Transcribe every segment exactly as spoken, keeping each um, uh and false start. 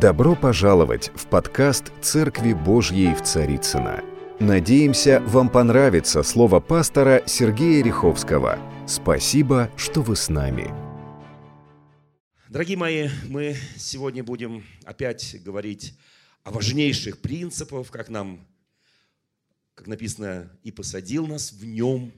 Добро пожаловать в подкаст «Церкви Божьей в Царицыно». Надеемся, вам понравится слово пастора Сергея Ряховского. Спасибо, что вы с нами. Дорогие мои, мы сегодня будем опять говорить о важнейших принципах, как нам, как написано, «И посадил нас в нем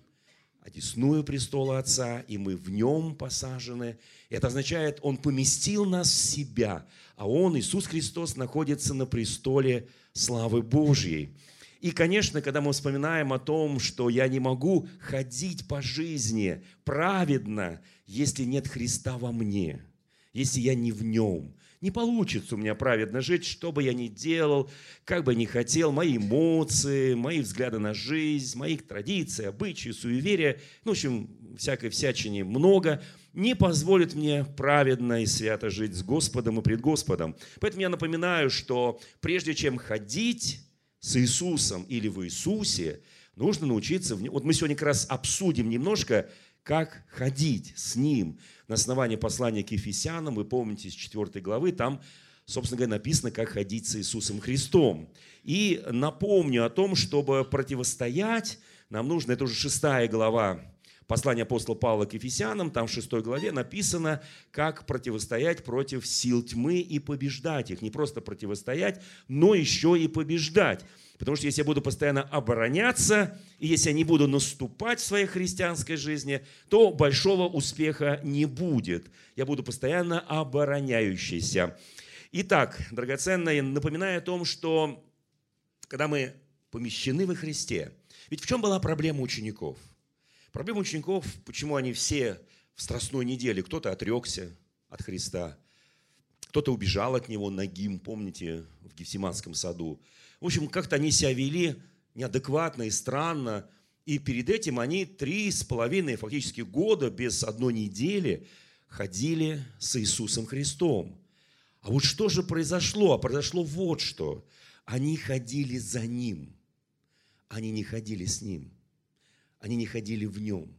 одесную престола Отца, и мы в нем посажены». Это означает, Он поместил нас в себя, а Он, Иисус Христос, находится на престоле славы Божьей. И, конечно, когда мы вспоминаем о том, что я не могу ходить по жизни праведно, если нет Христа во мне, если я не в нем. Не получится у меня праведно жить, что бы я ни делал, как бы ни хотел. Мои эмоции, мои взгляды на жизнь, мои традиции, обычаи, суеверия, ну, в общем, всякой всячине много, не позволит мне праведно и свято жить с Господом и пред Господом. Поэтому я напоминаю, что прежде чем ходить с Иисусом или в Иисусе, нужно научиться... Вот мы сегодня как раз обсудим немножко, как ходить с Ним. На основании послания к Ефесянам, вы помните, из четвёртой главы, там, собственно говоря, написано, как ходить с Иисусом Христом. И напомню о том, чтобы противостоять, нам нужно, это уже шестая глава послания апостола Павла к Ефесянам, там в шестой главе написано, как противостоять против сил тьмы и побеждать их. Не просто противостоять, но еще и побеждать. Потому что если я буду постоянно обороняться, и если я не буду наступать в своей христианской жизни, то большого успеха не будет. Я буду постоянно обороняющийся. Итак, драгоценное, напоминаю о том, что когда мы помещены во Христе, ведь в чем была проблема учеников? Проблема учеников, почему они все в Страстной неделе, кто-то отрекся от Христа, кто-то убежал от Него на МГИМО, помните, в Гефсиманском саду. В общем, как-то они себя вели неадекватно и странно. И перед этим они три с половиной фактически года без одной недели ходили с Иисусом Христом. А вот что же произошло? А произошло вот что. Они ходили за Ним. Они не ходили с Ним. Они не ходили в Нем.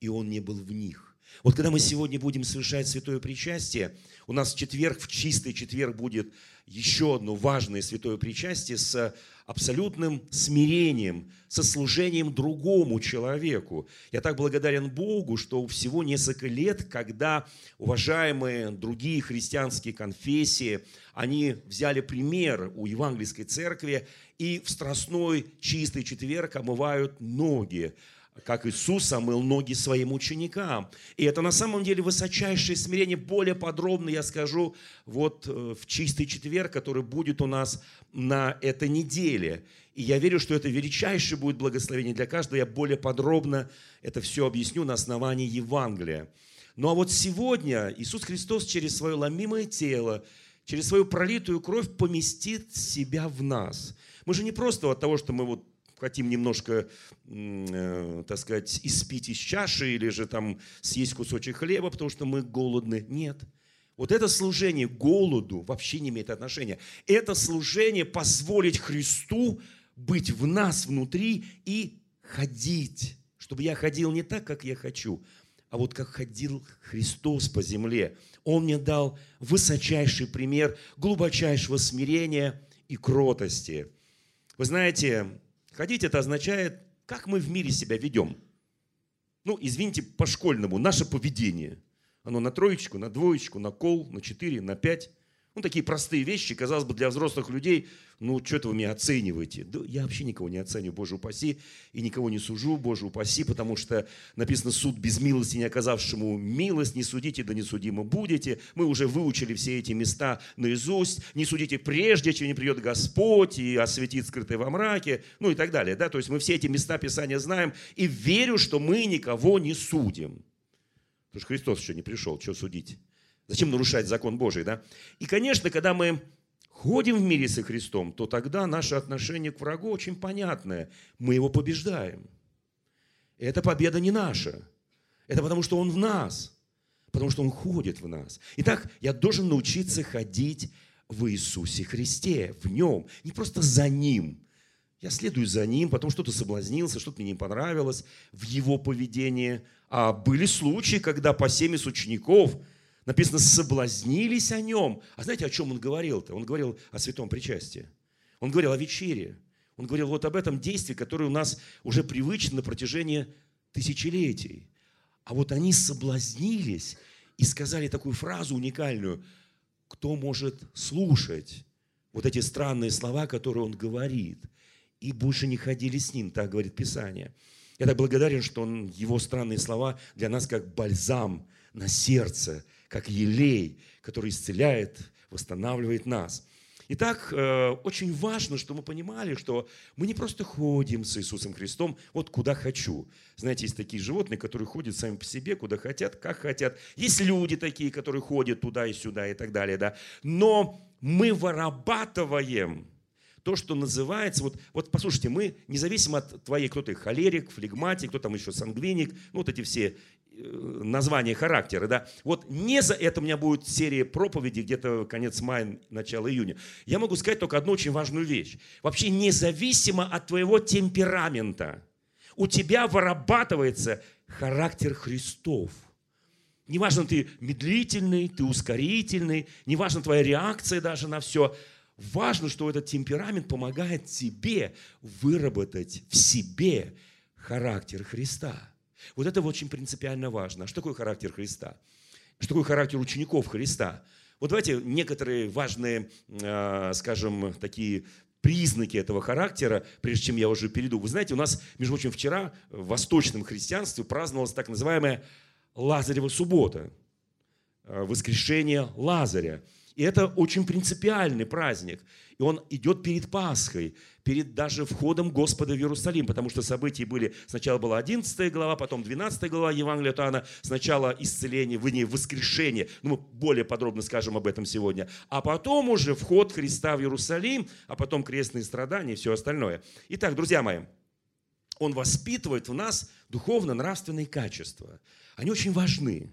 И Он не был в них. Вот когда мы сегодня будем совершать святое причастие, у нас в четверг, в чистый четверг будет еще одно важное святое причастие с абсолютным смирением, со служением другому человеку. Я так благодарен Богу, что всего несколько лет, когда уважаемые другие христианские конфессии, они взяли пример у евангельской церкви и в страстной чистый четверг омывают ноги, как Иисус омыл ноги своим ученикам. И это на самом деле высочайшее смирение. Более подробно я скажу вот в чистый четверг, который будет у нас на этой неделе. И я верю, что это величайшее будет благословение для каждого. Я более подробно это все объясню на основании Евангелия. Ну а вот сегодня Иисус Христос через свое ломимое тело, через свою пролитую кровь поместит себя в нас. Мы же не просто от того, что мы вот хотим немножко, так сказать, испить из чаши или же там съесть кусочек хлеба, потому что мы голодны. Нет. Вот это служение голоду вообще не имеет отношения. Это служение позволить Христу быть в нас внутри и ходить. Чтобы я ходил не так, как я хочу, а вот как ходил Христос по земле. Он мне дал высочайший пример глубочайшего смирения и кротости. Вы знаете... Ходить – это означает, как мы в мире себя ведем. Ну, извините, по-школьному, наше поведение. Оно на троечку, на двоечку, на кол, на четыре, на пять. Ну, такие простые вещи, казалось бы, для взрослых людей. Ну, что-то вы меня оцениваете. Да я вообще никого не оцениваю, Боже упаси, и никого не сужу, Боже упаси, потому что написано «суд без милости, не оказавшему милость, не судите, да не судимо будете». Мы уже выучили все эти места наизусть. «Не судите прежде, чем не придет Господь и осветит скрытое во мраке», ну и так далее. Да? То есть мы все эти места Писания знаем и верю, что мы никого не судим. Потому что Христос еще не пришел, что судить? Зачем нарушать закон Божий, да? И, конечно, когда мы ходим в мире со Христом, то тогда наше отношение к врагу очень понятное. Мы его побеждаем. И эта победа не наша. Это потому, что он в нас. Потому, что он ходит в нас. Итак, я должен научиться ходить в Иисусе Христе, в нем. Не просто за ним. Я следую за ним, потом что-то соблазнился, что-то мне не понравилось в его поведении. А были случаи, когда по семье учеников... Написано, соблазнились о нем. А знаете, о чем он говорил-то? Он говорил о святом причастии. Он говорил о вечере. Он говорил вот об этом действии, которое у нас уже привычно на протяжении тысячелетий. А вот они соблазнились и сказали такую фразу уникальную. Кто может слушать вот эти странные слова, которые он говорит? И больше не ходили с ним, так говорит Писание. Я так благодарен, что он, его странные слова для нас как бальзам на сердце, как елей, который исцеляет, восстанавливает нас. Итак, очень важно, что мы понимали, что мы не просто ходим с Иисусом Христом вот куда хочу. Знаете, есть такие животные, которые ходят сами по себе, куда хотят, как хотят. Есть люди такие, которые ходят туда и сюда и так далее. Да? Но мы вырабатываем то, что называется... Вот, вот послушайте, мы независимо от твоей... Кто ты, холерик, флегматик, кто там еще, сангвиник, ну вот эти все... название характера, да, вот не за это у меня будет серия проповедей где-то конец мая, начало июня. Я могу сказать только одну очень важную вещь. Вообще независимо от твоего темперамента у тебя вырабатывается характер Христов. Неважно, ты медлительный, ты ускорительный, неважно твоя реакция даже на все. Важно, что этот темперамент помогает тебе выработать в себе характер Христа. Вот это очень принципиально важно. Что такое характер Христа? Что такое характер учеников Христа? Вот давайте некоторые важные, скажем, такие признаки этого характера, прежде чем я уже перейду. Вы знаете, у нас, между прочим, вчера в восточном христианстве праздновалась так называемая Лазарева суббота, воскрешение Лазаря. И это очень принципиальный праздник. И он идет перед Пасхой, перед даже входом Господа в Иерусалим, потому что события были, сначала была одиннадцатая глава, потом двенадцатая глава Евангелия от Иоанна, сначала исцеление, вернее, воскрешение, ну, мы более подробно скажем об этом сегодня, а потом уже вход Христа в Иерусалим, а потом крестные страдания и все остальное. Итак, друзья мои, он воспитывает в нас духовно-нравственные качества. Они очень важны.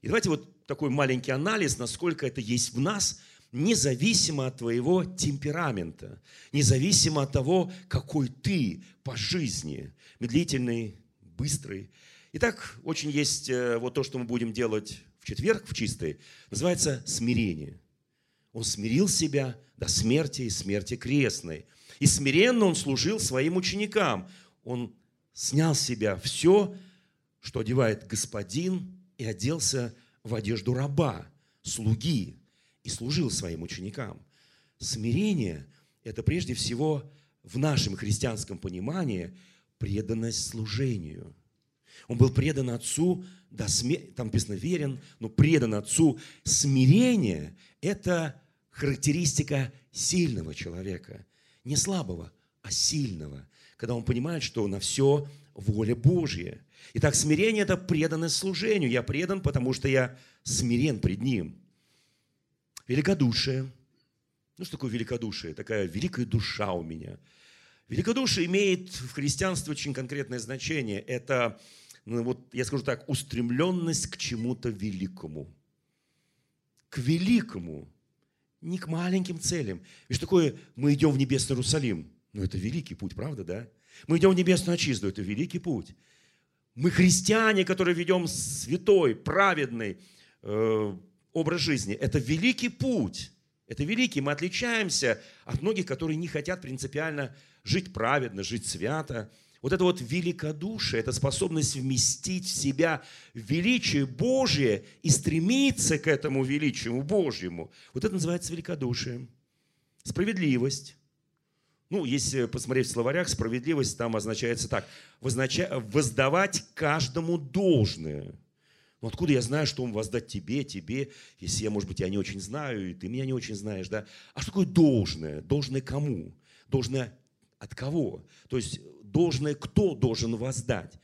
И давайте вот такой маленький анализ, насколько это есть в нас, независимо от твоего темперамента, независимо от того, какой ты по жизни, медлительный, быстрый. Итак, очень есть вот то, что мы будем делать в четверг, в чистый, называется смирение. Он смирил себя до смерти и смерти крестной. И смиренно он служил своим ученикам. Он снял с себя все, что одевает господин, и оделся в одежду раба, слуги. И служил своим ученикам. Смирение – это прежде всего в нашем христианском понимании преданность служению. Он был предан Отцу, до смер... там написано верен, но предан Отцу. Смирение – это характеристика сильного человека. Не слабого, а сильного. Когда он понимает, что на все воля Божья. Итак, смирение – это преданность служению. Я предан, потому что я смирен пред Ним. Великодушие. Ну, что такое великодушие? Такая великая душа у меня. Великодушие имеет в христианстве очень конкретное значение. Это, ну, вот, я скажу так, устремленность к чему-то великому. К великому. Не к маленьким целям. Ведь такое, мы идем в небесный Иерусалим. Ну, это великий путь, правда, да? Мы идем в небесную отчизну. Это великий путь. Мы христиане, которые ведем святой, праведный, э- образ жизни. Это великий путь. Это великий. Мы отличаемся от многих, которые не хотят принципиально жить праведно, жить свято. Вот это вот великодушие, это способность вместить в себя величие Божие и стремиться к этому величию Божьему. Вот это называется великодушием. Справедливость. Ну, если посмотреть в словарях, справедливость там означается так. Воздавать каждому должное. Но откуда я знаю, что он воздать тебе, тебе, если я, может быть, я не очень знаю, и ты меня не очень знаешь, да? А что такое должное? Должное кому? Должное от кого? То есть должное кто должен воздать?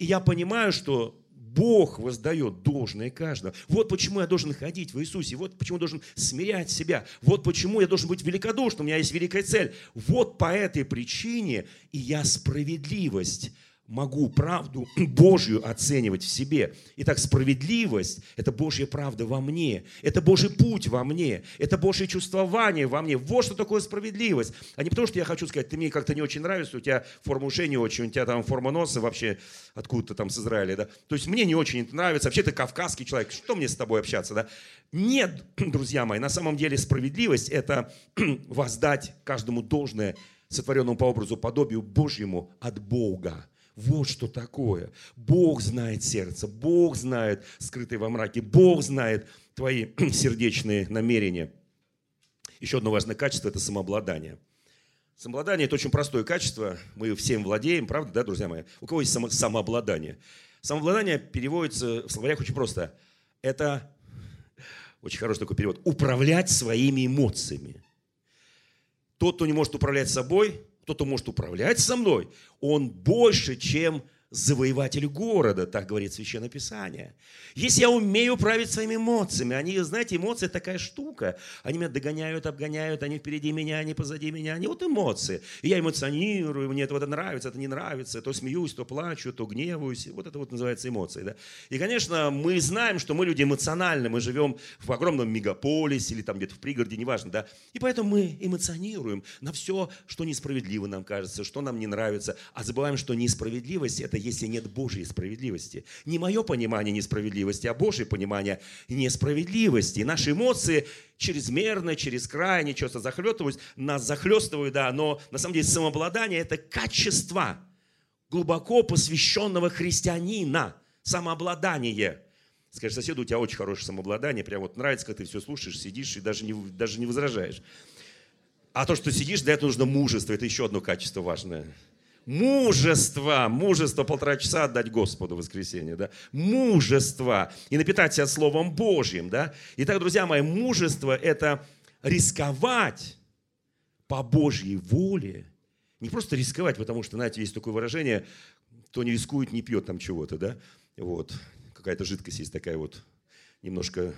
И я понимаю, что Бог воздает должное каждому. Вот почему я должен ходить в Иисусе, вот почему я должен смирять себя, вот почему я должен быть великодушным, у меня есть великая цель. Вот по этой причине и я справедливость могу правду Божью оценивать в себе. Итак, справедливость – это Божья правда во мне, это Божий путь во мне, это Божье чувствование во мне. Вот что такое справедливость. А не потому, что я хочу сказать, ты мне как-то не очень нравишься, у тебя форма ушей не очень, у тебя там форма носа вообще откуда-то там с Израиля. Да? То есть мне не очень это нравится, вообще ты кавказский человек, что мне с тобой общаться? Да? Нет, друзья мои, на самом деле справедливость – это воздать каждому должное, сотворенному по образу подобию Божьему от Бога. Вот что такое. Бог знает сердце, Бог знает скрытые во мраке, Бог знает твои сердечные намерения. Еще одно важное качество – это самообладание. Самообладание – это очень простое качество, мы всем владеем, правда, да, друзья мои? У кого есть само- самообладание? Самообладание переводится в словарях очень просто. Это, очень хороший такой перевод, управлять своими эмоциями. Тот, кто не может управлять собой, кто-то может управлять со мной, он больше, чем завоеватель города, так говорит Священное Писание. Если я умею управлять своими эмоциями, они, знаете, эмоции – такая штука. Они меня догоняют, обгоняют, они впереди меня, они позади меня, они вот эмоции. И я эмоционирую, мне это, это нравится, это не нравится, то смеюсь, то плачу, то гневаюсь. Вот это вот называется эмоции. Да? И, конечно, мы знаем, что мы люди эмоциональны, мы живем в огромном мегаполисе или там где-то в пригороде, неважно. Да? И поэтому мы эмоционируем на все, что несправедливо нам кажется, что нам не нравится, а забываем, что несправедливость – это если нет Божьей справедливости. Не мое понимание несправедливости, а Божье понимание несправедливости. И наши эмоции чрезмерно, через крайне, часто захлёстывают, нас захлёстывают, да, но на самом деле самообладание – это качество глубоко посвященного христианина, самообладание. Скажешь соседу, у тебя очень хорошее самообладание, прям вот нравится, как ты все слушаешь, сидишь и даже не, даже не возражаешь. А то, что сидишь, для этого нужно мужество, это еще одно качество важное. Мужество, мужество полтора часа отдать Господу в воскресенье, да? Мужество и напитать себя Словом Божьим, да? Итак, друзья мои, мужество – это рисковать по Божьей воле, не просто рисковать, потому что, знаете, есть такое выражение, кто не рискует, не пьет там чего-то, да? Вот какая-то жидкость есть такая вот немножко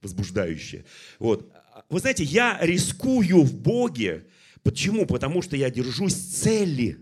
возбуждающая. Вот, вы знаете, я рискую в Боге, почему? Потому что я держусь цели,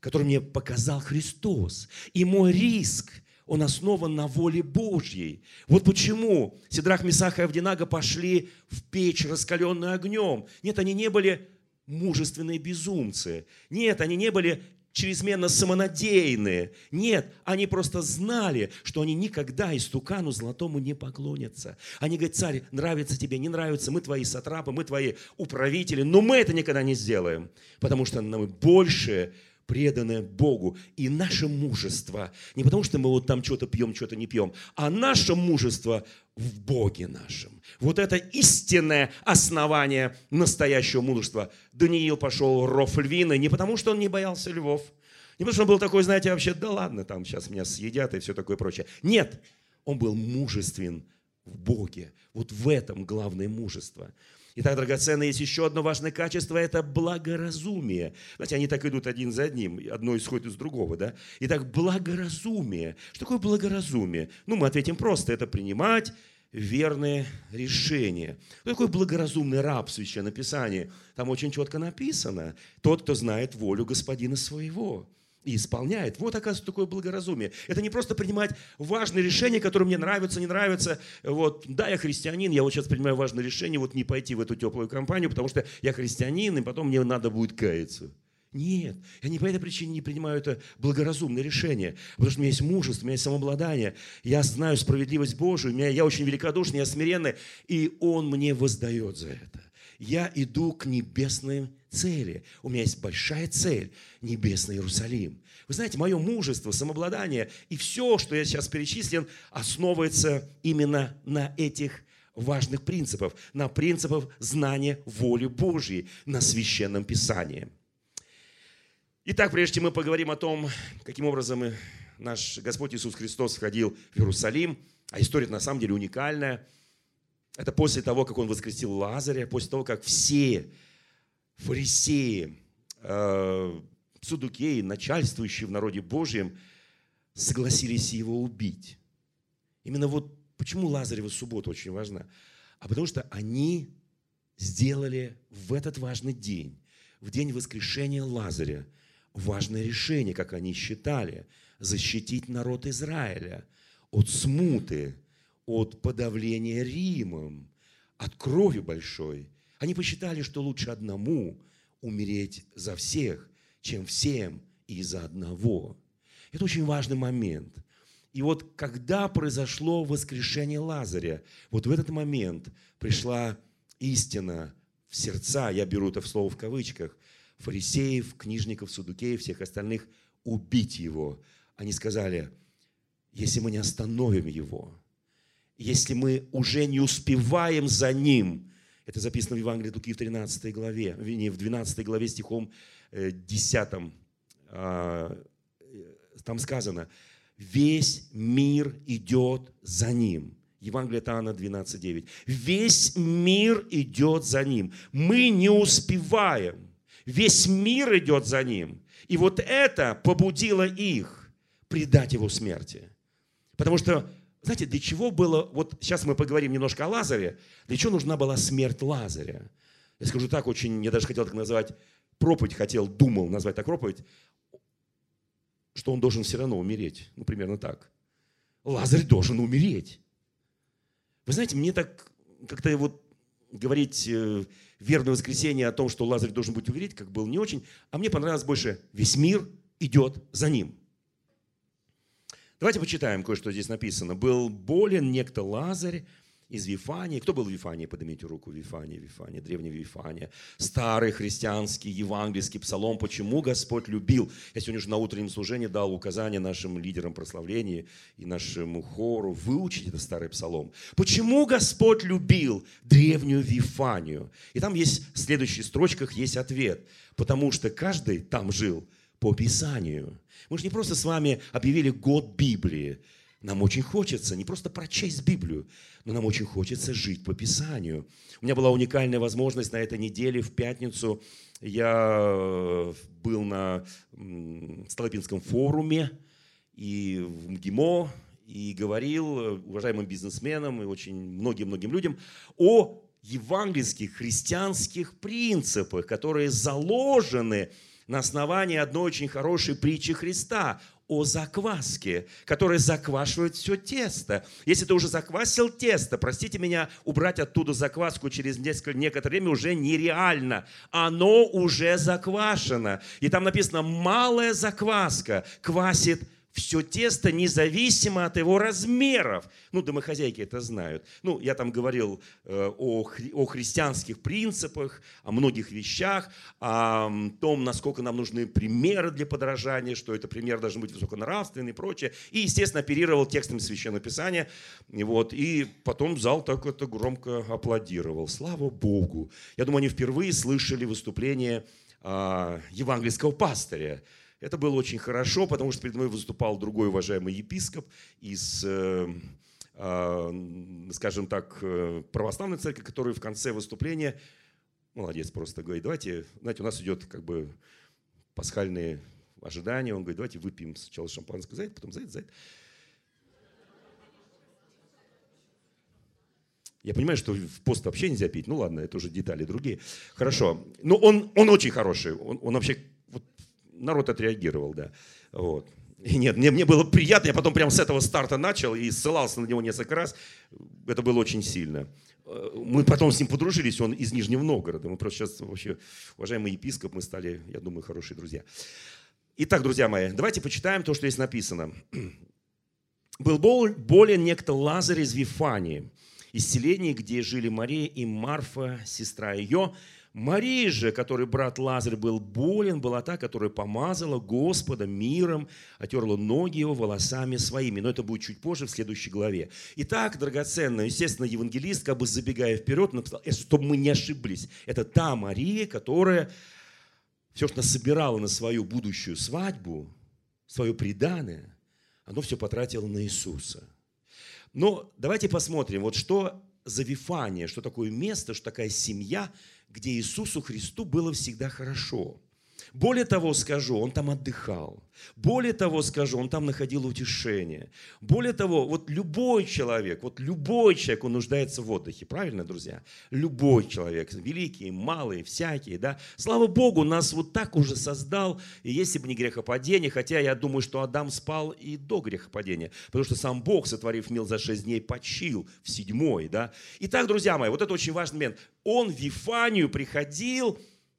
который мне показал Христос. И мой риск, он основан на воле Божьей. Вот почему Седрах, Месах и Авдинага пошли в печь, раскаленную огнем. Нет, они не были мужественные безумцы. Нет, они не были чрезмерно самонадеянные. Нет, они просто знали, что они никогда истукану золотому не поклонятся. Они говорят: царь, нравится тебе, не нравится, мы твои сатрапы, мы твои управители, но мы это никогда не сделаем, потому что мы больше преданное Богу. И наше мужество, не потому что мы вот там что-то пьем, что-то не пьем, а наше мужество в Боге нашем. Вот это истинное основание настоящего мужества. Даниил пошел в ров львиный не потому, что он не боялся львов, не потому, что он был такой, знаете, вообще, да ладно, там сейчас меня съедят и все такое прочее. Нет, он был мужествен в Боге. Вот в этом главное мужество. Итак, драгоценное, есть еще одно важное качество – это благоразумие. Знаете, они так идут один за одним, одно исходит из другого, да? Итак, благоразумие. Что такое благоразумие? Ну, мы ответим просто – это принимать верные решения. Что такое благоразумный раб в Священном Писании? Там очень четко написано: «Тот, кто знает волю господина своего». И исполняет. Вот, оказывается, такое благоразумие. Это не просто принимать важные решения, которые мне нравятся, не нравятся. Вот, да, я христианин, я вот сейчас принимаю важное решение, вот не пойти в эту теплую компанию, потому что я христианин, и потом мне надо будет каяться. Нет, я не по этой причине не принимаю это благоразумное решение, потому что у меня есть мужество, у меня есть самообладание, я знаю справедливость Божию, меня, я очень великодушный, я смиренный, и Он мне воздает за это. Я иду к небесным цели. У меня есть большая цель – небесный Иерусалим. Вы знаете, мое мужество, самообладание и все, что я сейчас перечислил, основывается именно на этих важных принципах, на принципах знания воли Божьей, на Священном Писании. Итак, прежде чем мы поговорим о том, каким образом наш Господь Иисус Христос входил в Иерусалим, а история на самом деле уникальная, это после того, как Он воскресил Лазаря, после того, как все фарисеи, э, саддукеи, начальствующие в народе Божьем, согласились его убить. Именно вот почему Лазарева суббота очень важна. А потому что они сделали в этот важный день, в день воскрешения Лазаря, важное решение, как они считали, защитить народ Израиля от смуты, от подавления Римом, от крови большой. Они посчитали, что лучше одному умереть за всех, чем всем и за одного. Это очень важный момент. И вот когда произошло воскрешение Лазаря, вот в этот момент пришла истина в сердца, я беру это слово в кавычках, фарисеев, книжников, саддукеев, всех остальных, убить его. Они сказали, если мы не остановим его, если мы уже не успеваем за ним, это записано в Евангелии от Луки в тринадцатой главе, не, в двенадцатой главе стихом десятым, там сказано, весь мир идет за ним. Евангелие от Иоанна двенадцать девять. Весь мир идет за ним. Мы не успеваем. Весь мир идет за ним. И вот это побудило их предать его смерти. Потому что, знаете, для чего было... Вот сейчас мы поговорим немножко о Лазаре. Для чего нужна была смерть Лазаря? Я скажу так очень... Я даже хотел так назвать... Проповедь хотел, думал назвать так проповедь. Что он должен все равно умереть. Ну, примерно так. Лазарь должен умереть. Вы знаете, мне так как-то вот говорить э, верное воскресенье о том, что Лазарь должен быть умереть, как был не очень, а мне понравилось больше «Весь мир идет за ним». Давайте почитаем кое-что здесь написано. «Был болен некто Лазарь из Вифании». Кто был в Вифании? Поднимите руку. Вифания, Вифания, древняя Вифания. Старый христианский евангельский псалом «Почему Господь любил». Я сегодня уже на утреннем служении дал указание нашим лидерам прославления и нашему хору выучить этот старый псалом. «Почему Господь любил древнюю Вифанию?» И там есть, в следующих строчках есть ответ. «Потому что каждый там жил по Писанию». Мы же не просто с вами объявили год Библии. Нам очень хочется не просто прочесть Библию, но нам очень хочется жить по Писанию. У меня была уникальная возможность на этой неделе, в пятницу, я был на Столыпинском форуме и в МГИМО, и говорил уважаемым бизнесменам и очень многим-многим людям о евангельских христианских принципах, которые заложены на основании одной очень хорошей притчи Христа – о закваске, которая заквашивает все тесто. Если ты уже заквасил тесто, простите меня, убрать оттуда закваску через несколько, некоторое время уже нереально. Оно уже заквашено. И там написано, малая закваска квасит все тесто, независимо от его размеров. Ну, домохозяйки это знают. Ну, я там говорил э, о, хри- о христианских принципах, о многих вещах, о том, насколько нам нужны примеры для подражания, что это пример должен быть высоконравственный и прочее. И, естественно, оперировал текстом Священного Писания. И, вот, и потом зал так это громко аплодировал. Слава Богу! Я думаю, они впервые слышали выступление э, евангельского пастыря. Это было очень хорошо, потому что перед мной выступал другой уважаемый епископ из, э, э, скажем так, православной церкви, который в конце выступления, молодец, просто говорит, давайте, знаете, у нас идет как бы пасхальные ожидания, он говорит, давайте выпьем сначала шампанское за это, потом за это, за это. Я понимаю, что в пост вообще нельзя пить, ну ладно, это уже детали другие. Хорошо, но он, он очень хороший, он, он вообще... Вот, народ отреагировал, да. Вот. И нет, мне, мне было приятно, я потом прямо с этого старта начал и ссылался на него несколько раз. Это было очень сильно. Мы потом с ним подружились, он из Нижнего Новгорода. Мы просто сейчас вообще, уважаемый епископ, мы стали, я думаю, хорошие друзья. Итак, друзья мои, давайте почитаем то, что здесь написано. «Был болен некто Лазарь из Вифании, из селения, где жили Мария и Марфа, сестра ее». Мария же, который брат Лазарь был болен, была та, которая помазала Господа миром, отерла ноги его волосами своими. Но это будет чуть позже, в следующей главе. Итак, драгоценная, естественно, евангелист, как бы забегая вперед, написал, чтобы мы не ошиблись. Это та Мария, которая все, что собирала на свою будущую свадьбу, свое приданое, оно все потратила на Иисуса. Но давайте посмотрим, вот что за Вифания, что такое место, что такая семья, где Иисусу Христу было всегда хорошо. Более того скажу, он там отдыхал. Более того скажу, он там находил утешение. Более того, вот любой человек, вот любой человек, он нуждается в отдыхе. Правильно, друзья? Любой человек, великие, малые, всякие, да. Слава Богу, нас вот так уже создал, и если бы не грехопадение, хотя я думаю, что Адам спал и до грехопадения, потому что сам Бог, сотворив мир за шесть дней, почил в седьмой, да. Итак, друзья мои, вот это очень важный момент. Он в Вифанию приходил,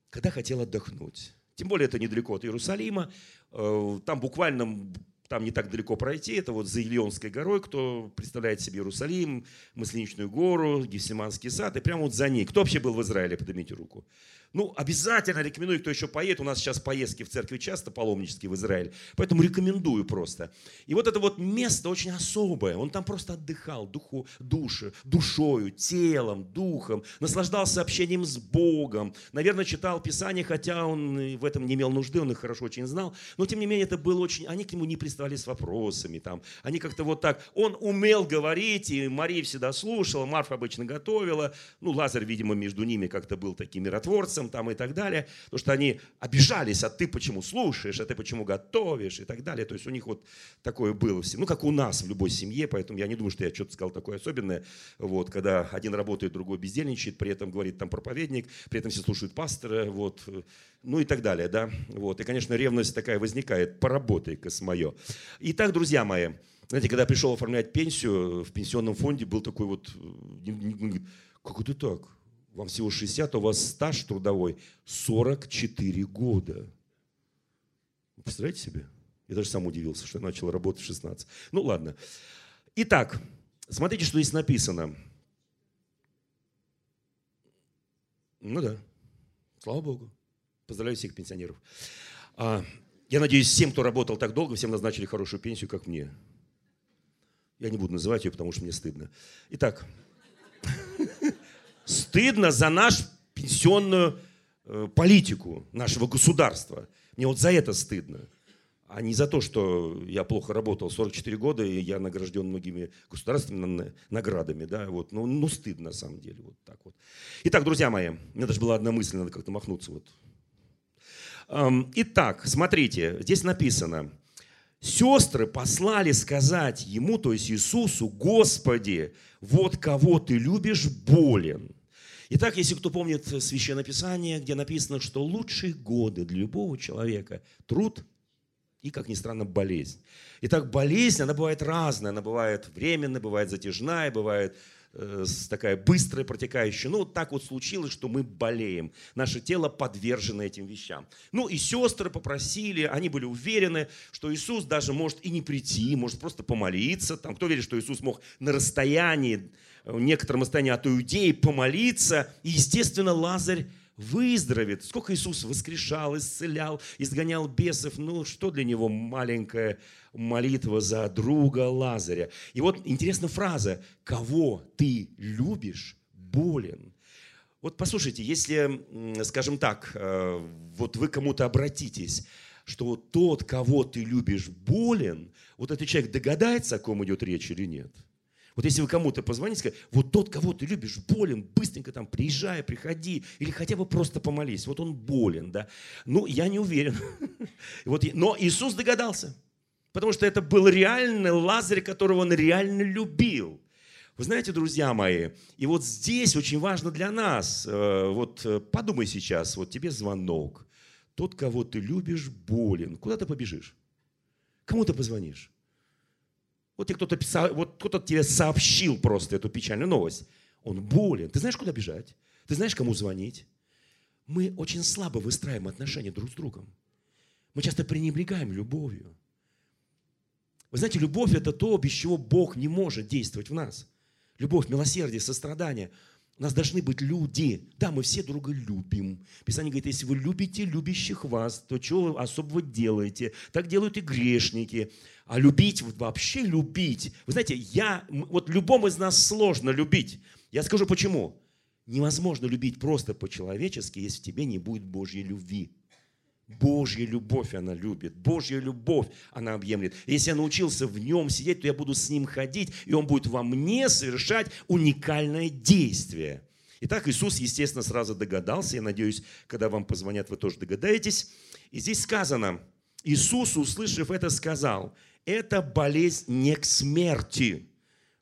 когда хотел отдохнуть. Тем более это недалеко от Иерусалима, там буквально, там не так далеко пройти, это вот за Елеонской горой, кто представляет себе Иерусалим, Масличную гору, Гефсиманский сад, и прямо вот за ней. Кто вообще был в Израиле, поднимите руку. Ну, обязательно рекомендую, кто еще поедет, у нас сейчас поездки в церкви часто паломнические в Израиль, поэтому рекомендую просто. И вот это вот место очень особое, он там просто отдыхал духу, душу, душою, телом, духом, наслаждался общением с Богом, наверное, читал Писание, хотя он в этом не имел нужды, он их хорошо очень знал, но тем не менее это было очень, они к нему не приставали с вопросами, там, они как-то вот так, он умел говорить, и Мария всегда слушала, Марфа обычно готовила, ну, Лазарь, видимо, между ними как-то был таким миротворцем там и так далее, потому что они обижались, а ты почему слушаешь, а ты почему готовишь и так далее, то есть у них вот такое было, ну, как у нас в любой семье, поэтому я не думаю, что я что-то сказал такое особенное, вот, когда один работает, другой бездельничает, при этом говорит там проповедник, при этом все слушают пастора, вот, ну и так далее, да, вот, и, конечно, ревность такая возникает, поработай-ка с моё. Итак, друзья мои, знаете, когда я пришел оформлять пенсию, в пенсионном фонде был такой вот, как это так, вам всего шестьдесят, а у вас стаж трудовой сорок четыре года. Вы представляете себе? Я даже сам удивился, что я начал работать в шестнадцать. Ну ладно. Итак, смотрите, что здесь написано. Ну да, слава Богу. Поздравляю всех пенсионеров. Я надеюсь, всем, кто работал так долго, всем назначили хорошую пенсию, как мне. Я не буду называть ее, потому что мне стыдно. Итак, стыдно за нашу пенсионную политику нашего государства. Мне вот за это стыдно, а не за то, что я плохо работал сорок четыре года, и я награжден многими государственными наградами. Да? Вот. Ну, ну, стыдно на самом деле. Вот так вот. Итак, друзья мои, у меня даже была одна мысль, надо как-то махнуться вот. Итак, смотрите, здесь написано, сестры послали сказать ему, то есть Иисусу, Господи, вот кого ты любишь, болен. Итак, если кто помнит Священное Писание, где написано, что лучшие годы для любого человека – труд и, как ни странно, болезнь. Итак, болезнь, она бывает разная, она бывает временная, бывает затяжная, бывает... такая быстрая, протекающая. Ну, вот так вот случилось, что мы болеем. Наше тело подвержено этим вещам. Ну, и сестры попросили, они были уверены, что Иисус даже может и не прийти, может просто помолиться. Там, кто верит, что Иисус мог на расстоянии, в некотором расстоянии от Иудеи помолиться, и, естественно, Лазарь выздоровеет. Сколько Иисус воскрешал, исцелял, изгонял бесов. Ну, что для него маленькая молитва за друга Лазаря. И вот интересная фраза. Кого ты любишь, болен. Вот послушайте, если, скажем так, вот вы кому-то обратитесь, что тот, кого ты любишь, болен, вот этот человек догадается, о ком идет речь или нет? Вот если вы кому-то позвоните, скажите, вот тот, кого ты любишь, болен, быстренько там приезжай, приходи, или хотя бы просто помолись, вот он болен, да. Ну, я не уверен. Вот, но Иисус догадался, потому что это был реальный Лазарь, которого он реально любил. Вы знаете, друзья мои, и вот здесь очень важно для нас, вот подумай сейчас, вот тебе звонок, тот, кого ты любишь, болен, куда ты побежишь? Кому ты позвонишь? Вот кто-то писал, вот кто-то тебе сообщил просто эту печальную новость. Он болен. Ты знаешь, куда бежать? Ты знаешь, кому звонить? Мы очень слабо выстраиваем отношения друг с другом. Мы часто пренебрегаем любовью. Вы знаете, любовь – это то, без чего Бог не может действовать в нас. Любовь, милосердие, сострадание. У нас должны быть люди. Да, мы все друга любим. Писание говорит, если вы любите любящих вас, то чего вы особого делаете? Так делают и грешники. А любить, вообще любить. Вы знаете, я, вот любому из нас сложно любить. Я скажу почему. Невозможно любить просто по-человечески, если в тебе не будет Божьей любви. Божья любовь она любит, Божья любовь она объемлет. Если я научился в нем сидеть, то я буду с ним ходить, и он будет во мне совершать уникальное действие. Итак, Иисус, естественно, сразу догадался. Я надеюсь, когда вам позвонят, вы тоже догадаетесь. И здесь сказано, Иисус, услышав это, сказал, это болезнь не к смерти.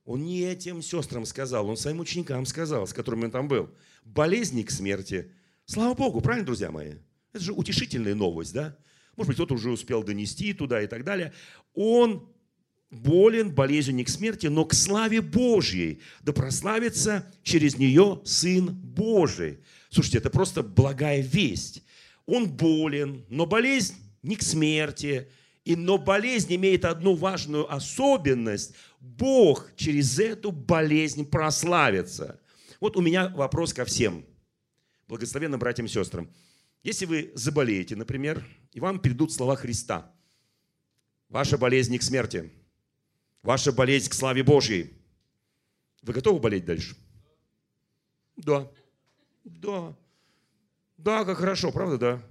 Он не этим сестрам сказал, он своим ученикам сказал, с которыми он там был. Болезнь не к смерти. Слава Богу, правильно, друзья мои? Это же утешительная новость, да? Может быть, кто-то уже успел донести туда и так далее. Он болен болезнью не к смерти, но к славе Божьей. Да прославится через нее Сын Божий. Слушайте, это просто благая весть. Он болен, но болезнь не к смерти. И, но болезнь имеет одну важную особенность. Бог через эту болезнь прославится. Вот у меня вопрос ко всем, благословенным братьям и сестрам. Если вы заболеете, например, и вам перейдут слова Христа. Ваша болезнь не к смерти. Ваша болезнь к славе Божьей. Вы готовы болеть дальше? Да. Да. Да, как хорошо, правда, да?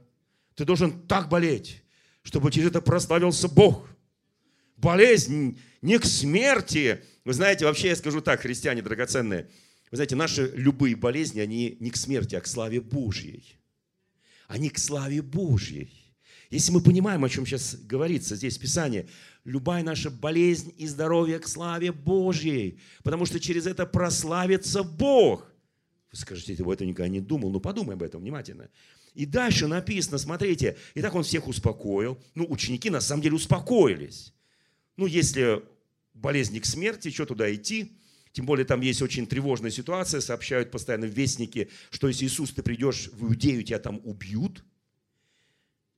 Ты должен так болеть, чтобы через это прославился Бог. Болезнь не к смерти. Вы знаете, вообще я скажу так, христиане драгоценные. Вы знаете, наши любые болезни, они не к смерти, а к славе Божьей. Они к славе Божьей. Если мы понимаем, о чем сейчас говорится здесь в Писании, любая наша болезнь и здоровье к славе Божьей, потому что через это прославится Бог. Вы скажете, ты об этом никогда не думал, но подумай об этом внимательно. И дальше написано, смотрите, и так он всех успокоил. Ну, ученики на самом деле успокоились. Ну, если болезнь не к смерти, что туда идти? Тем более там есть очень тревожная ситуация, сообщают постоянно вестники, что если Иисус, ты придешь в Иудею, тебя там убьют.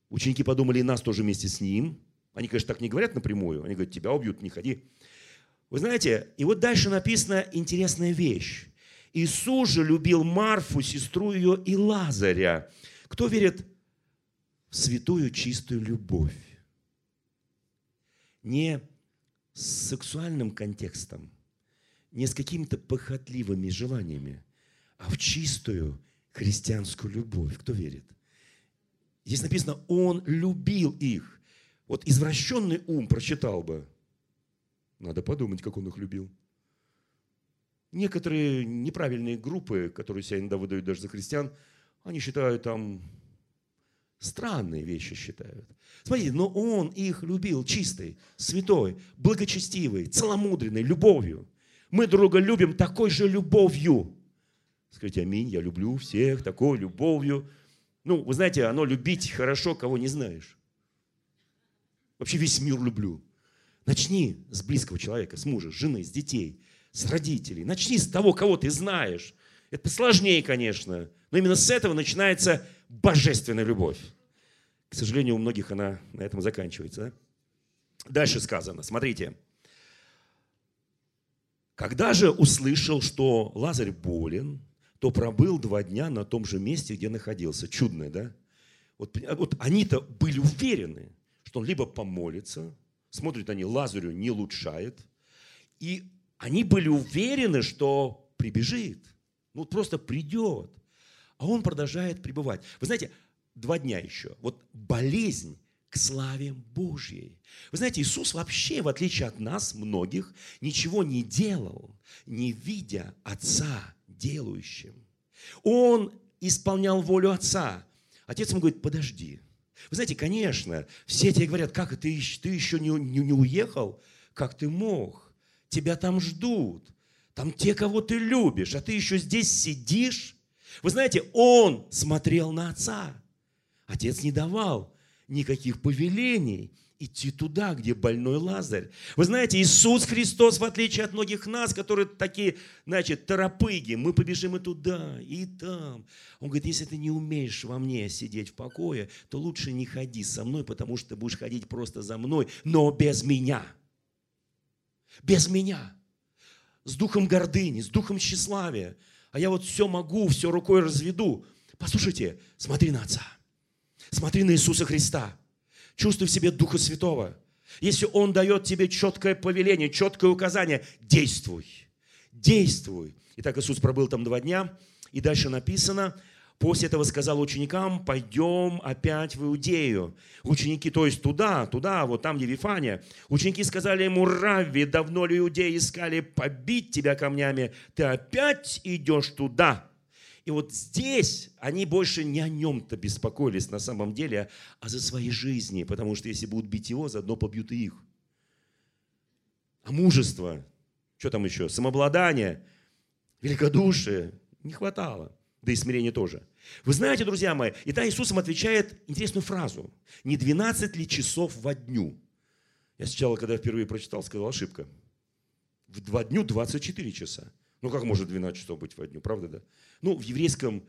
Ученики подумали, и нас тоже вместе с ним. Они, конечно, так не говорят напрямую. Они говорят, тебя убьют, не ходи. Вы знаете, и вот дальше написана интересная вещь. Иисус же любил Марфу, сестру ее и Лазаря. Кто верит в святую чистую любовь? Не с сексуальным контекстом, не с какими-то похотливыми желаниями, а в чистую христианскую любовь. Кто верит? Здесь написано, он любил их. Вот извращенный ум прочитал бы. Надо подумать, как он их любил. Некоторые неправильные группы, которые себя иногда выдают даже за христиан, они считают там, странные вещи считают. Смотрите, но он их любил чистой, святой, благочестивой, целомудренной любовью. Мы друга любим такой же любовью. Скажите аминь, я люблю всех такой любовью. Ну, вы знаете, оно любить хорошо, кого не знаешь. Вообще весь мир люблю. Начни с близкого человека, с мужа, с жены, с детей, с родителей. Начни с того, кого ты знаешь. Это посложнее, конечно. Но именно с этого начинается божественная любовь. К сожалению, у многих она на этом заканчивается. Да? Дальше сказано, смотрите. Когда же услышал, что Лазарь болен, то пробыл два дня на том же месте, где находился. Чудное, да? Вот, вот они-то были уверены, что он либо помолится, смотрят они, Лазарю не улучшает, и они были уверены, что прибежит, ну просто придет, а он продолжает пребывать. Вы знаете, два дня еще, вот болезнь, к славе Божьей. Вы знаете, Иисус вообще, в отличие от нас, многих, ничего не делал, не видя Отца делающим. Он исполнял волю Отца. Отец ему говорит, подожди. Вы знаете, конечно, все тебе говорят, как ты, ты еще не, не, не уехал? Как ты мог? Тебя там ждут. Там те, кого ты любишь, а ты еще здесь сидишь. Вы знаете, он смотрел на Отца. Отец не давал никаких повелений идти туда, где больной Лазарь. Вы знаете, Иисус Христос, в отличие от многих нас, которые такие, значит, торопыги, мы побежим и туда, и там. Он говорит, если ты не умеешь во мне сидеть в покое, то лучше не ходи со мной, потому что ты будешь ходить просто за мной, но без меня. Без меня. С духом гордыни, с духом тщеславия. А я вот все могу, все рукой разведу. Послушайте, смотри на Отца. Смотри на Иисуса Христа. Чувствуй в себе Духа Святого. Если Он дает тебе четкое повеление, четкое указание, действуй. Действуй. Итак, Иисус пробыл там два дня. И дальше написано, после этого сказал ученикам, пойдем опять в Иудею. Ученики, то есть туда, туда, вот там, где Вифания. Ученики сказали ему, Равви, давно ли иудеи искали побить тебя камнями? Ты опять идешь туда. И вот здесь они больше не о нем-то беспокоились на самом деле, а за свои жизни, потому что если будут бить его, заодно побьют и их. А мужество, что там еще, самообладание, великодушие не хватало, да и смирение тоже. Вы знаете, друзья мои, и тогда Иисус им отвечает интересную фразу. Не двенадцать ли часов во дню? Я сначала, когда впервые прочитал, сказал ошибка. В два дню двадцать четыре часа. Ну, как может двенадцать часов быть во дню, правда, да? Ну, в еврейском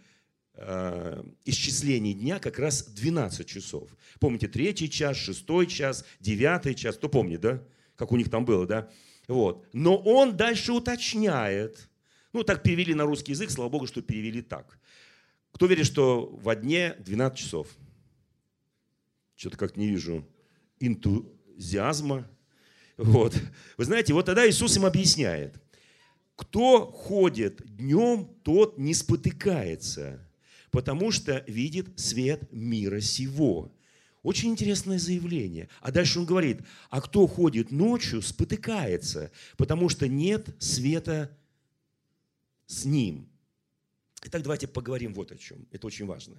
э, исчислении дня как раз двенадцать часов. Помните, третий час, шестой час, девятый час. Кто помнит, да? Как у них там было, да? Вот. Но он дальше уточняет. Ну, так перевели на русский язык, слава Богу, что перевели так. Кто верит, что во дне двенадцать часов? Что-то как не вижу энтузиазма. Вот. Вы знаете, вот тогда Иисус им объясняет. Кто ходит днем, тот не спотыкается, потому что видит свет мира сего. Очень интересное заявление. А дальше он говорит, а кто ходит ночью, спотыкается, потому что нет света с ним. Итак, давайте поговорим вот о чем. Это очень важно.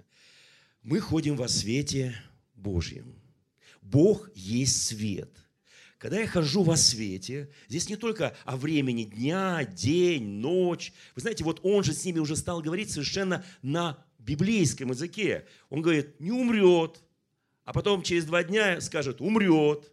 Мы ходим во свете Божьем. Бог есть свет. Когда я хожу во свете, здесь не только о времени дня, день, ночь. Вы знаете, вот он же с ними уже стал говорить совершенно на библейском языке. Он говорит, не умрет, а потом через два дня скажет, умрет.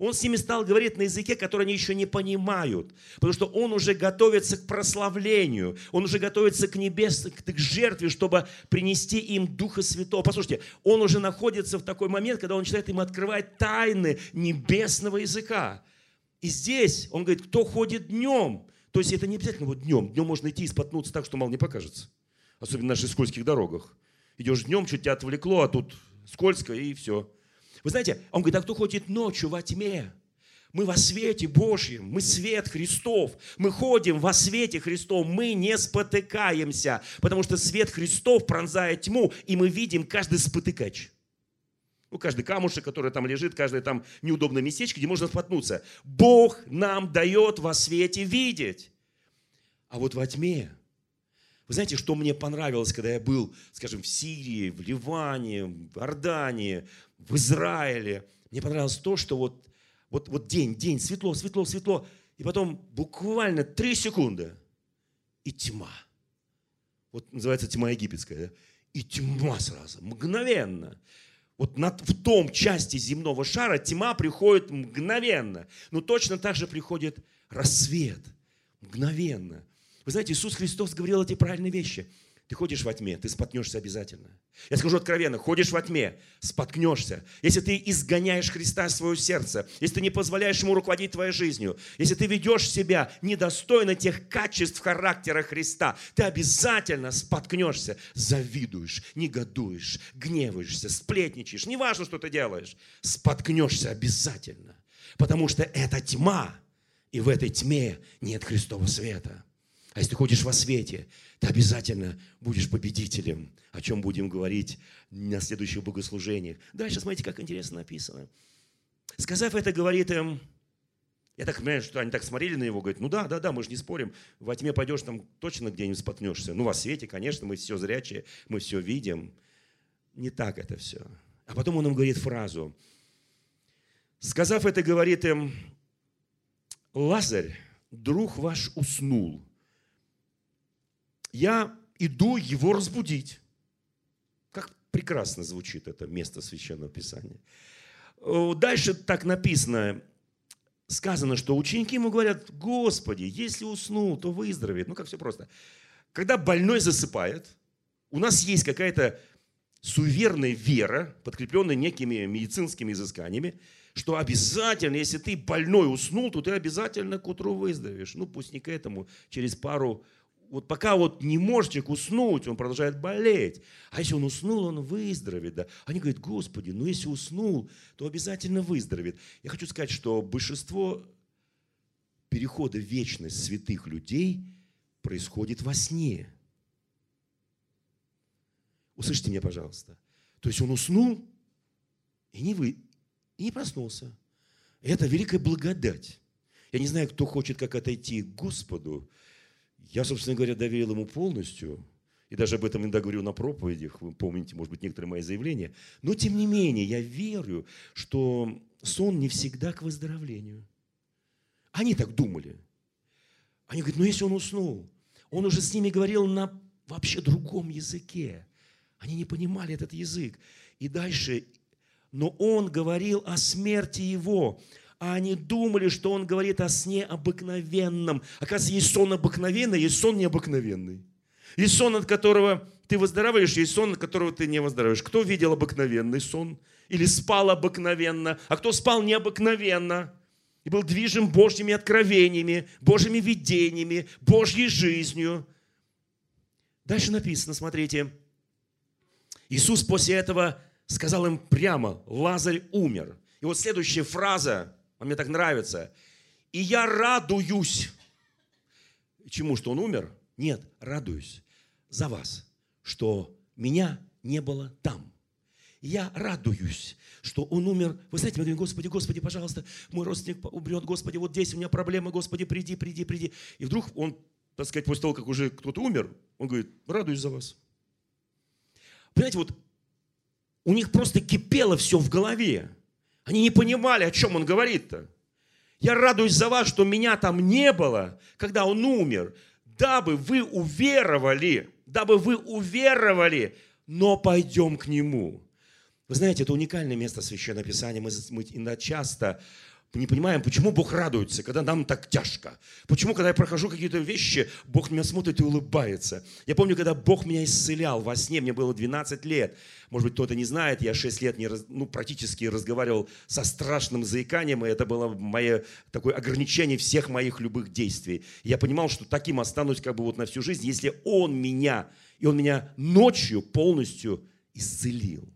Он с ними стал говорить на языке, который они еще не понимают, потому что он уже готовится к прославлению, он уже готовится к небесной, к жертве, чтобы принести им Духа Святого. Послушайте, он уже находится в такой момент, когда он начинает им открывать тайны небесного языка. И здесь он говорит, кто ходит днем, то есть это не обязательно вот днем, днем можно идти и споткнуться так, что мало не покажется, особенно на наших скользких дорогах. Идешь днем, чуть тебя отвлекло, а тут скользко и все. Вы знаете, он говорит, а кто ходит ночью во тьме? Мы во свете Божьем, мы свет Христов, мы ходим во свете Христов, мы не спотыкаемся, потому что свет Христов пронзает тьму, и мы видим каждый спотыкач. Ну, каждый камушек, который там лежит, каждое там неудобное местечко, где можно споткнуться. Бог нам дает во свете видеть. А вот во тьме, вы знаете, что мне понравилось, когда я был, скажем, в Сирии, в Ливане, в Иордании, в Израиле. Мне понравилось то, что вот, вот, вот день, день, светло, светло, светло. И потом буквально три секунды и тьма. Вот называется тьма египетская. Да? И тьма сразу, мгновенно. Вот над, в том части земного шара тьма приходит мгновенно. Но точно так же приходит рассвет. Мгновенно. Вы знаете, Иисус Христос говорил эти правильные вещи. Ты ходишь во тьме, ты споткнешься обязательно. Я скажу откровенно, ходишь во тьме, споткнешься. Если ты изгоняешь Христа из своего сердца, если ты не позволяешь ему руководить твоей жизнью, если ты ведешь себя недостойно тех качеств характера Христа, ты обязательно споткнешься, завидуешь, негодуешь, гневаешься, сплетничаешь. Неважно, что ты делаешь, споткнешься обязательно. Потому что это тьма, и в этой тьме нет Христова света. А если ты ходишь во свете, ты обязательно будешь победителем, о чем будем говорить на следующих богослужениях. Дальше смотрите, как интересно написано. Сказав это, говорит им, я так понимаю, что они так смотрели на него, говорят, ну да, да, да, мы же не спорим, во тьме пойдешь, там точно где-нибудь споткнешься. Ну во свете, конечно, мы все зрячие, мы все видим. Не так это все. А потом он им говорит фразу. Сказав это, говорит им, Лазарь, друг ваш уснул. Я иду его разбудить. Как прекрасно звучит это место Священного Писания. Дальше так написано, сказано, что ученики ему говорят, Господи, если уснул, то выздоровеет. Ну, как все просто. Когда больной засыпает, у нас есть какая-то суеверная вера, подкрепленная некими медицинскими изысканиями, что обязательно, если ты больной уснул, то ты обязательно к утру выздоровеешь. Ну, пусть не к этому, через пару Вот пока вот не можете уснуть, он продолжает болеть. А если он уснул, он выздоровеет. Да? Они говорят, Господи, ну если уснул, то обязательно выздоровеет. Я хочу сказать, что большинство перехода в вечность святых людей происходит во сне. Услышьте меня, пожалуйста. То есть он уснул и не, вы... и не проснулся. Это великая благодать. Я не знаю, кто хочет как отойти к Господу. Я, собственно говоря, доверил ему полностью. И даже об этом иногда говорю на проповедях, вы помните, может быть, некоторые мои заявления. Но, тем не менее, я верю, что сон не всегда к выздоровлению. Они так думали. Они говорят, ну если он уснул, он уже с ними говорил на вообще другом языке. Они не понимали этот язык. И дальше, но он говорил о смерти его. А они думали, что он говорит о сне обыкновенном. Оказывается, есть сон обыкновенный, есть сон необыкновенный. Есть сон, от которого ты выздоравливаешь, есть сон, от которого ты не выздоравливаешь. Кто видел обыкновенный сон? Или спал обыкновенно? А кто спал необыкновенно? И был движим Божьими откровениями, Божьими видениями, Божьей жизнью. Дальше написано, смотрите. Иисус после этого сказал им прямо, Лазарь умер. И вот следующая фраза, она мне так нравится. И я радуюсь. Чему, что он умер? Нет, радуюсь за вас, что меня не было там. Я радуюсь, что он умер. Вы знаете, мы говорим, Господи, Господи, пожалуйста, мой родственник умрет, Господи, вот здесь у меня проблема, Господи, приди, приди, приди. И вдруг он, так сказать, после того, как уже кто-то умер, он говорит, радуюсь за вас. Понимаете, вот у них просто кипело все в голове. Они не понимали, о чем он говорит-то. Я радуюсь за вас, что меня там не было, когда он умер, дабы вы уверовали, дабы вы уверовали, но пойдем к нему. Вы знаете, это уникальное место Священного Писания. Мы, мы иногда часто не понимаем, почему Бог радуется, когда нам так тяжко. Почему, когда я прохожу какие-то вещи, Бог меня смотрит и улыбается. Я помню, когда Бог меня исцелял во сне, мне было двенадцать лет. Может быть, кто-то не знает, я шесть лет не, ну, практически разговаривал со страшным заиканием, и это было мое такое ограничение всех моих любых действий. Я понимал, что таким останусь как бы вот на всю жизнь, если Он меня, и Он меня ночью полностью исцелил.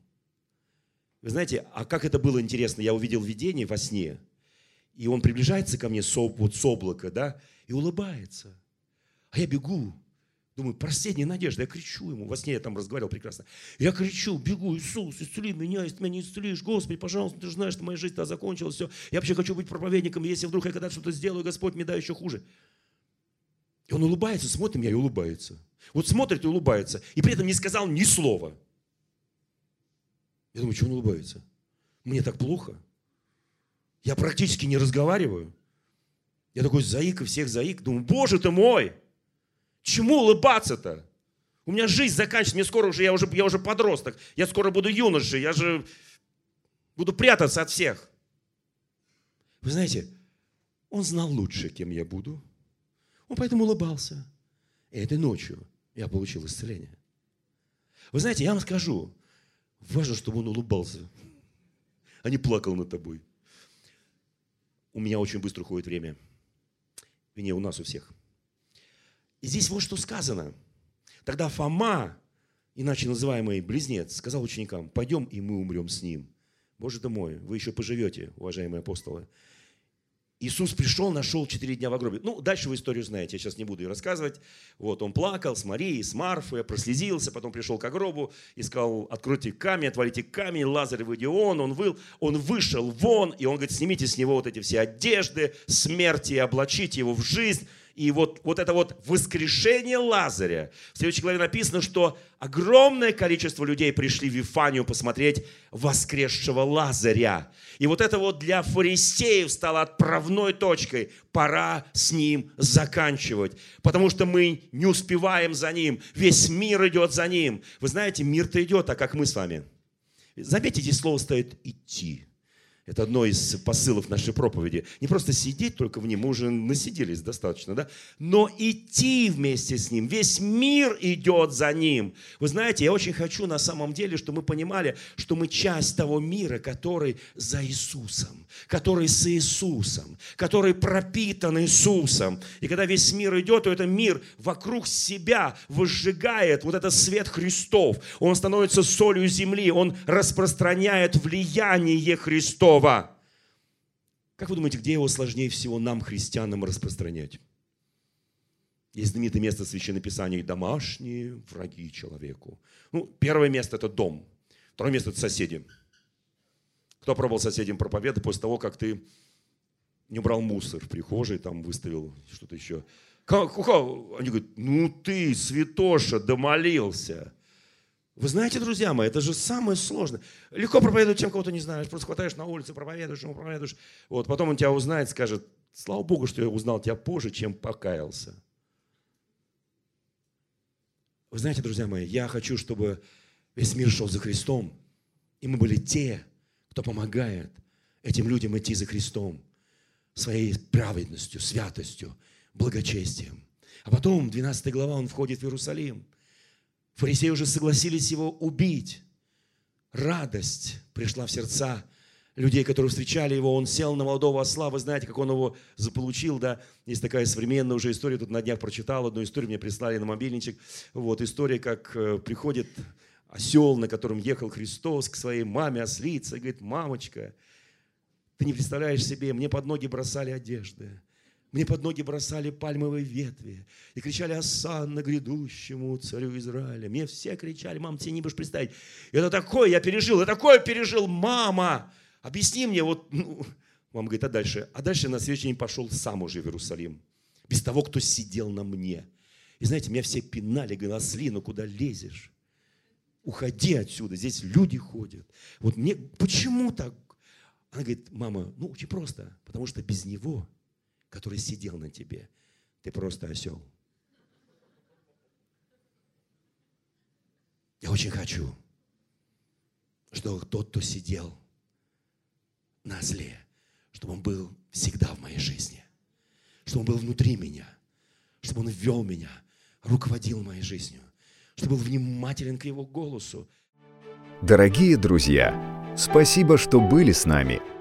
Вы знаете, а как это было интересно, я увидел видение во сне, и он приближается ко мне с, вот с облака, да, и улыбается. А я бегу, думаю, последняя надежда, я кричу ему. Во сне я там разговаривал прекрасно. Я кричу, бегу, Иисус, исцели меня, если ты меня не исцелишь, Господи, пожалуйста, ты же знаешь, что моя жизнь-то закончилась, все. Я вообще хочу быть проповедником, если вдруг я когда-то что-то сделаю, Господь мне дай еще хуже. И он улыбается, смотрит меня и улыбается. Вот смотрит и улыбается, и при этом не сказал ни слова. Я думаю, что он улыбается? Мне так плохо. Я практически не разговариваю. Я такой заик и всех заик. Думаю, Боже ты мой! Чему улыбаться-то? У меня жизнь заканчивается. Мне скоро уже, я уже, я уже подросток. Я скоро буду юношей. Я же буду прятаться от всех. Вы знаете, он знал лучше, кем я буду. Он поэтому улыбался. И этой ночью я получил исцеление. Вы знаете, я вам скажу, важно, чтобы он улыбался, а не плакал над тобой. У меня очень быстро уходит время. И не у нас, у всех. И здесь вот что сказано. Тогда Фома, иначе называемый близнец, сказал ученикам, пойдем, и мы умрем с ним. Боже ты мой, вы еще поживете, уважаемые апостолы. Иисус пришел, нашел четыре дня в гробе. Ну, дальше вы историю знаете, я сейчас не буду ее рассказывать. Вот, он плакал с Марией, с Марфой, прослезился, потом пришел к гробу и сказал, откройте камень, отвалите камень, Лазарь, выйди он, он, выл, он вышел вон, и он говорит, снимите с него вот эти все одежды, смерти, облачите его в жизнь. И вот, вот это вот воскрешение Лазаря. В следующей главе написано, что огромное количество людей пришли в Вифанию посмотреть воскресшего Лазаря. И вот это вот для фарисеев стало отправной точкой. Пора с ним заканчивать, потому что мы не успеваем за ним. Весь мир идет за ним. Вы знаете, мир-то идет, а как мы с вами. Заметьте, здесь слово стоит «идти». Это одно из посылов нашей проповеди. Не просто сидеть только в нем, мы уже насиделись достаточно, да? Но идти вместе с ним. Весь мир идет за ним. Вы знаете, я очень хочу на самом деле, чтобы мы понимали, что мы часть того мира, который за Иисусом, который с Иисусом, который пропитан Иисусом. И когда весь мир идет, то этот мир вокруг себя возжигает вот этот свет Христов. Он становится солью земли, он распространяет влияние Христов. Как вы думаете, где его сложнее всего нам, христианам, распространять? Есть знаменитое место в Священном Писании «Домашние враги человеку». Ну, первое место – это дом. Второе место – это соседи. Кто пробовал соседям проповеды после того, как ты не убрал мусор в прихожей, там выставил что-то еще, Как, как? Они говорят, ну ты, святоша, домолился. Вы знаете, друзья мои, это же самое сложное. Легко проповедовать тем, кого ты не знаешь. Просто хватаешь на улице, проповедуешь, ему проповедуешь. Вот, потом он тебя узнает, скажет, слава Богу, что я узнал тебя позже, чем покаялся. Вы знаете, друзья мои, я хочу, чтобы весь мир шел за Христом. И мы были те, кто помогает этим людям идти за Христом. Своей праведностью, святостью, благочестием. А потом, двенадцатая глава, он входит в Иерусалим. Фарисеи уже согласились его убить. Радость пришла в сердца людей, которые встречали его. Он сел на молодого осла. Вы знаете, как он его заполучил, да? Есть такая современная уже история. Тут на днях прочитал одну историю, мне прислали на мобильничек. Вот история, как приходит осел, на котором ехал Христос, к своей маме ослица. И говорит, мамочка, ты не представляешь себе, мне под ноги бросали одежды. Мне под ноги бросали пальмовые ветви и кричали «Осанна грядущему царю Израиля». Мне все кричали, мам, тебе не будешь представить. Это такое я пережил, я такое пережил, мама. Объясни мне, вот, ну. Мама говорит, а дальше? А дальше на следующий день пошел сам уже в Иерусалим, без того, кто сидел на мне. И знаете, меня все пинали, говорили, ну куда лезешь? Уходи отсюда, здесь люди ходят. Вот мне, почему так? Она говорит, мама, ну очень просто, потому что без него, который сидел на тебе, ты просто осел. Я очень хочу, чтобы тот, кто сидел на осле, чтобы он был всегда в моей жизни, чтобы он был внутри меня, чтобы он вел меня, руководил моей жизнью, чтобы был внимателен к его голосу. Дорогие друзья, спасибо, что были с нами.